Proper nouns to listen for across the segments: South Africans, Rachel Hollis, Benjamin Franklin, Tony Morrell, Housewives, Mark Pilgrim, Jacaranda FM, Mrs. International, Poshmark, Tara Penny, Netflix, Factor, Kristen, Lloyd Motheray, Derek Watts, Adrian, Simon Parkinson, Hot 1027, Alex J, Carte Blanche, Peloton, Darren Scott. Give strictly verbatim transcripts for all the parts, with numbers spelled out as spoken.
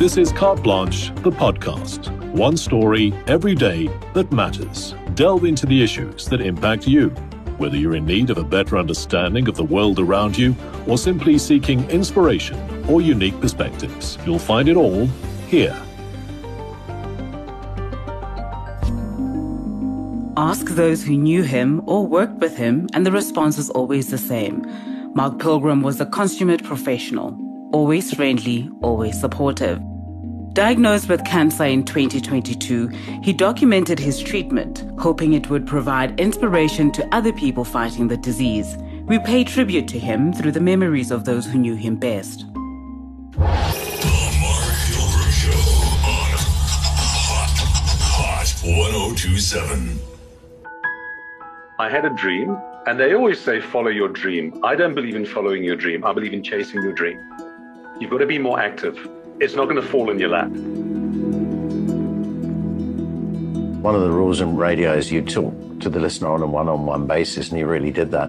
This is Carte Blanche, the podcast. One story every day that matters. Delve into the issues that impact you. Whether you're in need of a better understanding of the world around you or simply seeking inspiration or unique perspectives, you'll find it all here. Ask those who knew him or worked with him, and the response is always the same. Mark Pilgrim was a consummate professional, always friendly, always supportive. Diagnosed with cancer in twenty twenty-two, he documented his treatment, hoping it would provide inspiration to other people fighting the disease. We pay tribute to him through the memories of those who knew him best. The Mark Pilgrim Show on Hot, Hot ten twenty-seven. I had a dream, and they always say, follow your dream. I don't believe in following your dream. I believe in chasing your dream. You've got to be more active. It's not going to fall in your lap. One of the rules in radio is you talk to the listener on a one-on-one basis, and he really did that.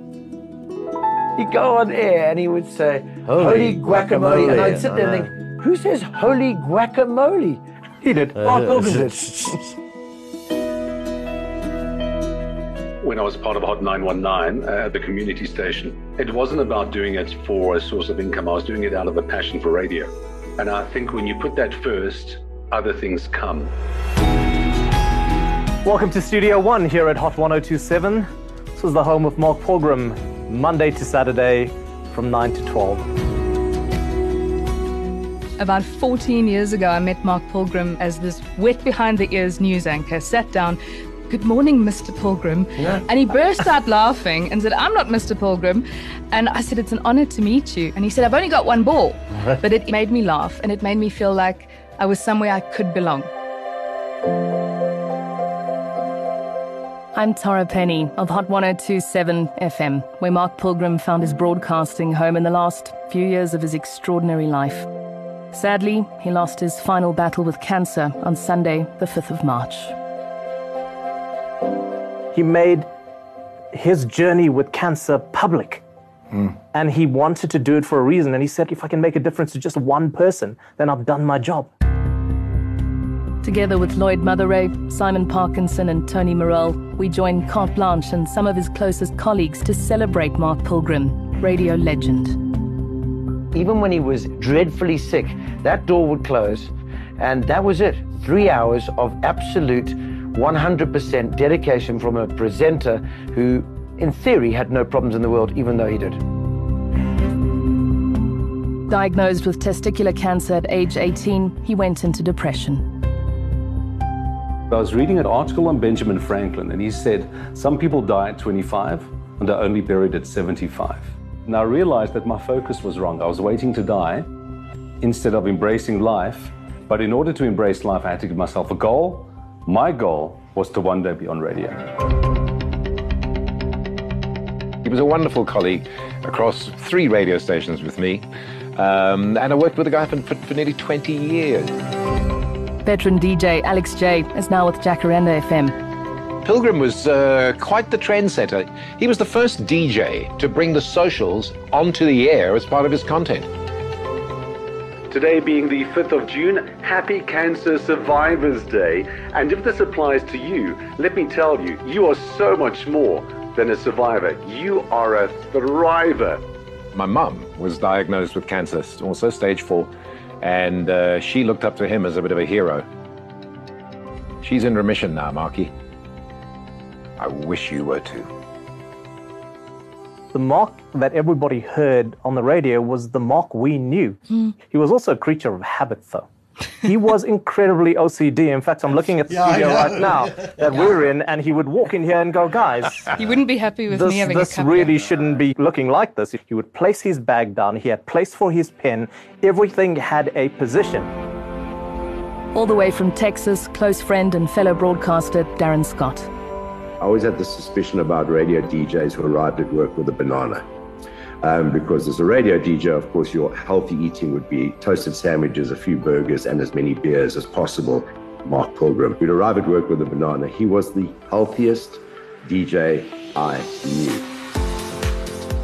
He'd go on air and he would say, holy, holy guacamole. guacamole. And I'd sit there and think, who says holy guacamole? He did. Mark Pilgrim did. When I was part of Hot nine one nine at uh, the community station, it wasn't about doing it for a source of income. I was doing it out of a passion for radio. And I think when you put that first, other things come. Welcome to Studio One here at Hot ten twenty-seven. This was the home of Mark Pilgrim, Monday to Saturday from nine to twelve. About fourteen years ago, I met Mark Pilgrim as this wet behind the ears news anchor, sat down, good morning, Mister Pilgrim. Yeah. And he burst out laughing and said, I'm not Mister Pilgrim. And I said, it's an honor to meet you. And he said, I've only got one ball. But it made me laugh, and it made me feel like I was somewhere I could belong. I'm Tara Penny of Hot ten twenty-seven F M, where Mark Pilgrim found his broadcasting home in the last few years of his extraordinary life. Sadly, he lost his final battle with cancer on Sunday, the fifth of March. He made his journey with cancer public. Mm. And he wanted to do it for a reason. And he said, if I can make a difference to just one person, then I've done my job. Together with Lloyd Motheray, Simon Parkinson and Tony Morrell, we join Carte Blanche and some of his closest colleagues to celebrate Mark Pilgrim, radio legend. Even when he was dreadfully sick, that door would close. And that was it. Three hours of absolute one hundred percent dedication from a presenter who, in theory, had no problems in the world, even though he did. Diagnosed with testicular cancer at age eighteen, he went into depression. I was reading an article on Benjamin Franklin, and he said, some people die at twenty-five and are only buried at seventy-five. And I realized that my focus was wrong. I was waiting to die instead of embracing life. But in order to embrace life, I had to give myself a goal. My goal was to one day be on radio. He was a wonderful colleague across three radio stations with me, um, and I worked with the guy for, for nearly twenty years. Veteran D J Alex J is now with Jacaranda F M. Pilgrim was uh, quite the trendsetter. He was the first D J to bring the socials onto the air as part of his content. Today being the fifth of June, happy Cancer Survivors Day. And if this applies to you, let me tell you, you are so much more than a survivor. You are a thriver. My mum was diagnosed with cancer, also stage four, and uh, she looked up to him as a bit of a hero. She's in remission now, Marky. I wish you were too. The Mark that everybody heard on the radio was the Mark we knew. Mm. He was also a creature of habit, though. He was incredibly O C D. In fact, I'm looking at the yeah, studio right now that yeah. we're in, and he would walk in here and go, guys... He wouldn't be happy with this, me having this a cup really here. Shouldn't be looking like this. He would place his bag down. He had place for his pen. Everything had a position. All the way from Texas, close friend and fellow broadcaster Darren Scott. I always had this suspicion about radio D Js who arrived at work with a banana. Um, because as a radio D J, of course, your healthy eating would be toasted sandwiches, a few burgers, and as many beers as possible. Mark Pilgrim, who'd arrive at work with a banana, he was the healthiest D J I knew.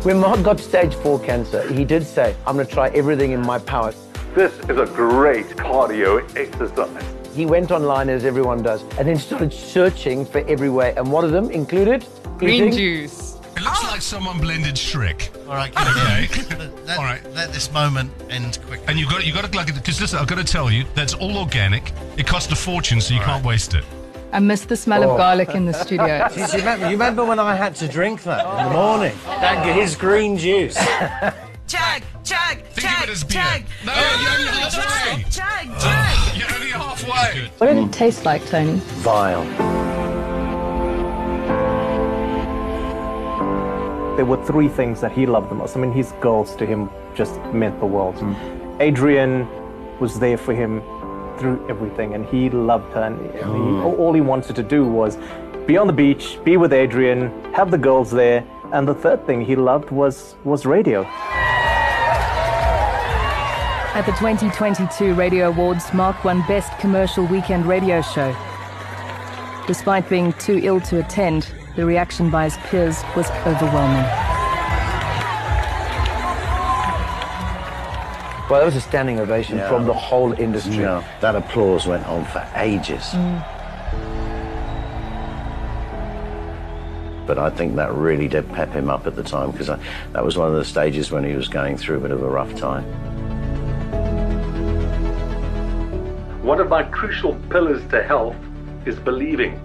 When Mark got stage four cancer, he did say, I'm going to try everything in my power. This is a great cardio exercise. He went online, as everyone does, and then started searching for every way. And one of them included... Green eating. Juice. It looks oh. like someone blended Shrek. All right, okay. That, all right. Let this moment end quickly. And you've got, you've got to... Because listen, I've got to tell you, that's all organic. It costs a fortune, so you all can't right. waste it. I miss the smell oh. of garlic in the studio. Do you remember, you remember when I had to drink that oh. in the morning? Oh. That, his green juice. Chug, chug, Think chug, of it as beer. chug. No, oh, you're only halfway. Chug, chug. Oh, you're only halfway. What did it taste like, Tony? Vile. There were three things that he loved the most. I mean, his goals to him just meant the world. Mm. Adrian was there for him through everything, and he loved her. And he, all he wanted to do was be on the beach, be with Adrian, have the girls there. And the third thing he loved was, was radio. At the twenty twenty-two Radio Awards, Mark won Best Commercial Weekend Radio Show. Despite being too ill to attend, the reaction by his peers was overwhelming. Well, that was a standing ovation yeah. from the whole industry. Yeah. That applause went on for ages. Mm. But I think that really did pep him up at the time, because that was one of the stages when he was going through a bit of a rough time. One of my crucial pillars to health is believing.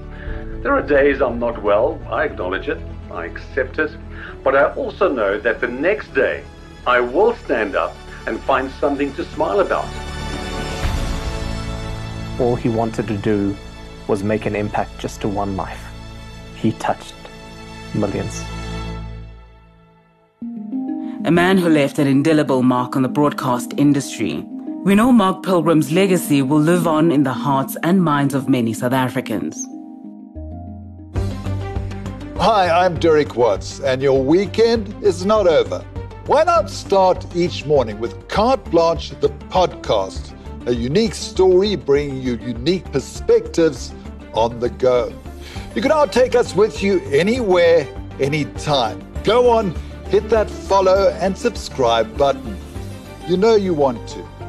There are days I'm not well, I acknowledge it, I accept it, but I also know that the next day I will stand up and find something to smile about. All he wanted to do was make an impact just to one life. He touched millions. A man who left an indelible mark on the broadcast industry. We know Mark Pilgrim's legacy will live on in the hearts and minds of many South Africans. Hi, I'm Derek Watts, and your weekend is not over. Why not start each morning with Carte Blanche, the podcast, a unique story bringing you unique perspectives on the go. You can now take us with you anywhere, anytime. Go on, hit that follow and subscribe button. You know you want to.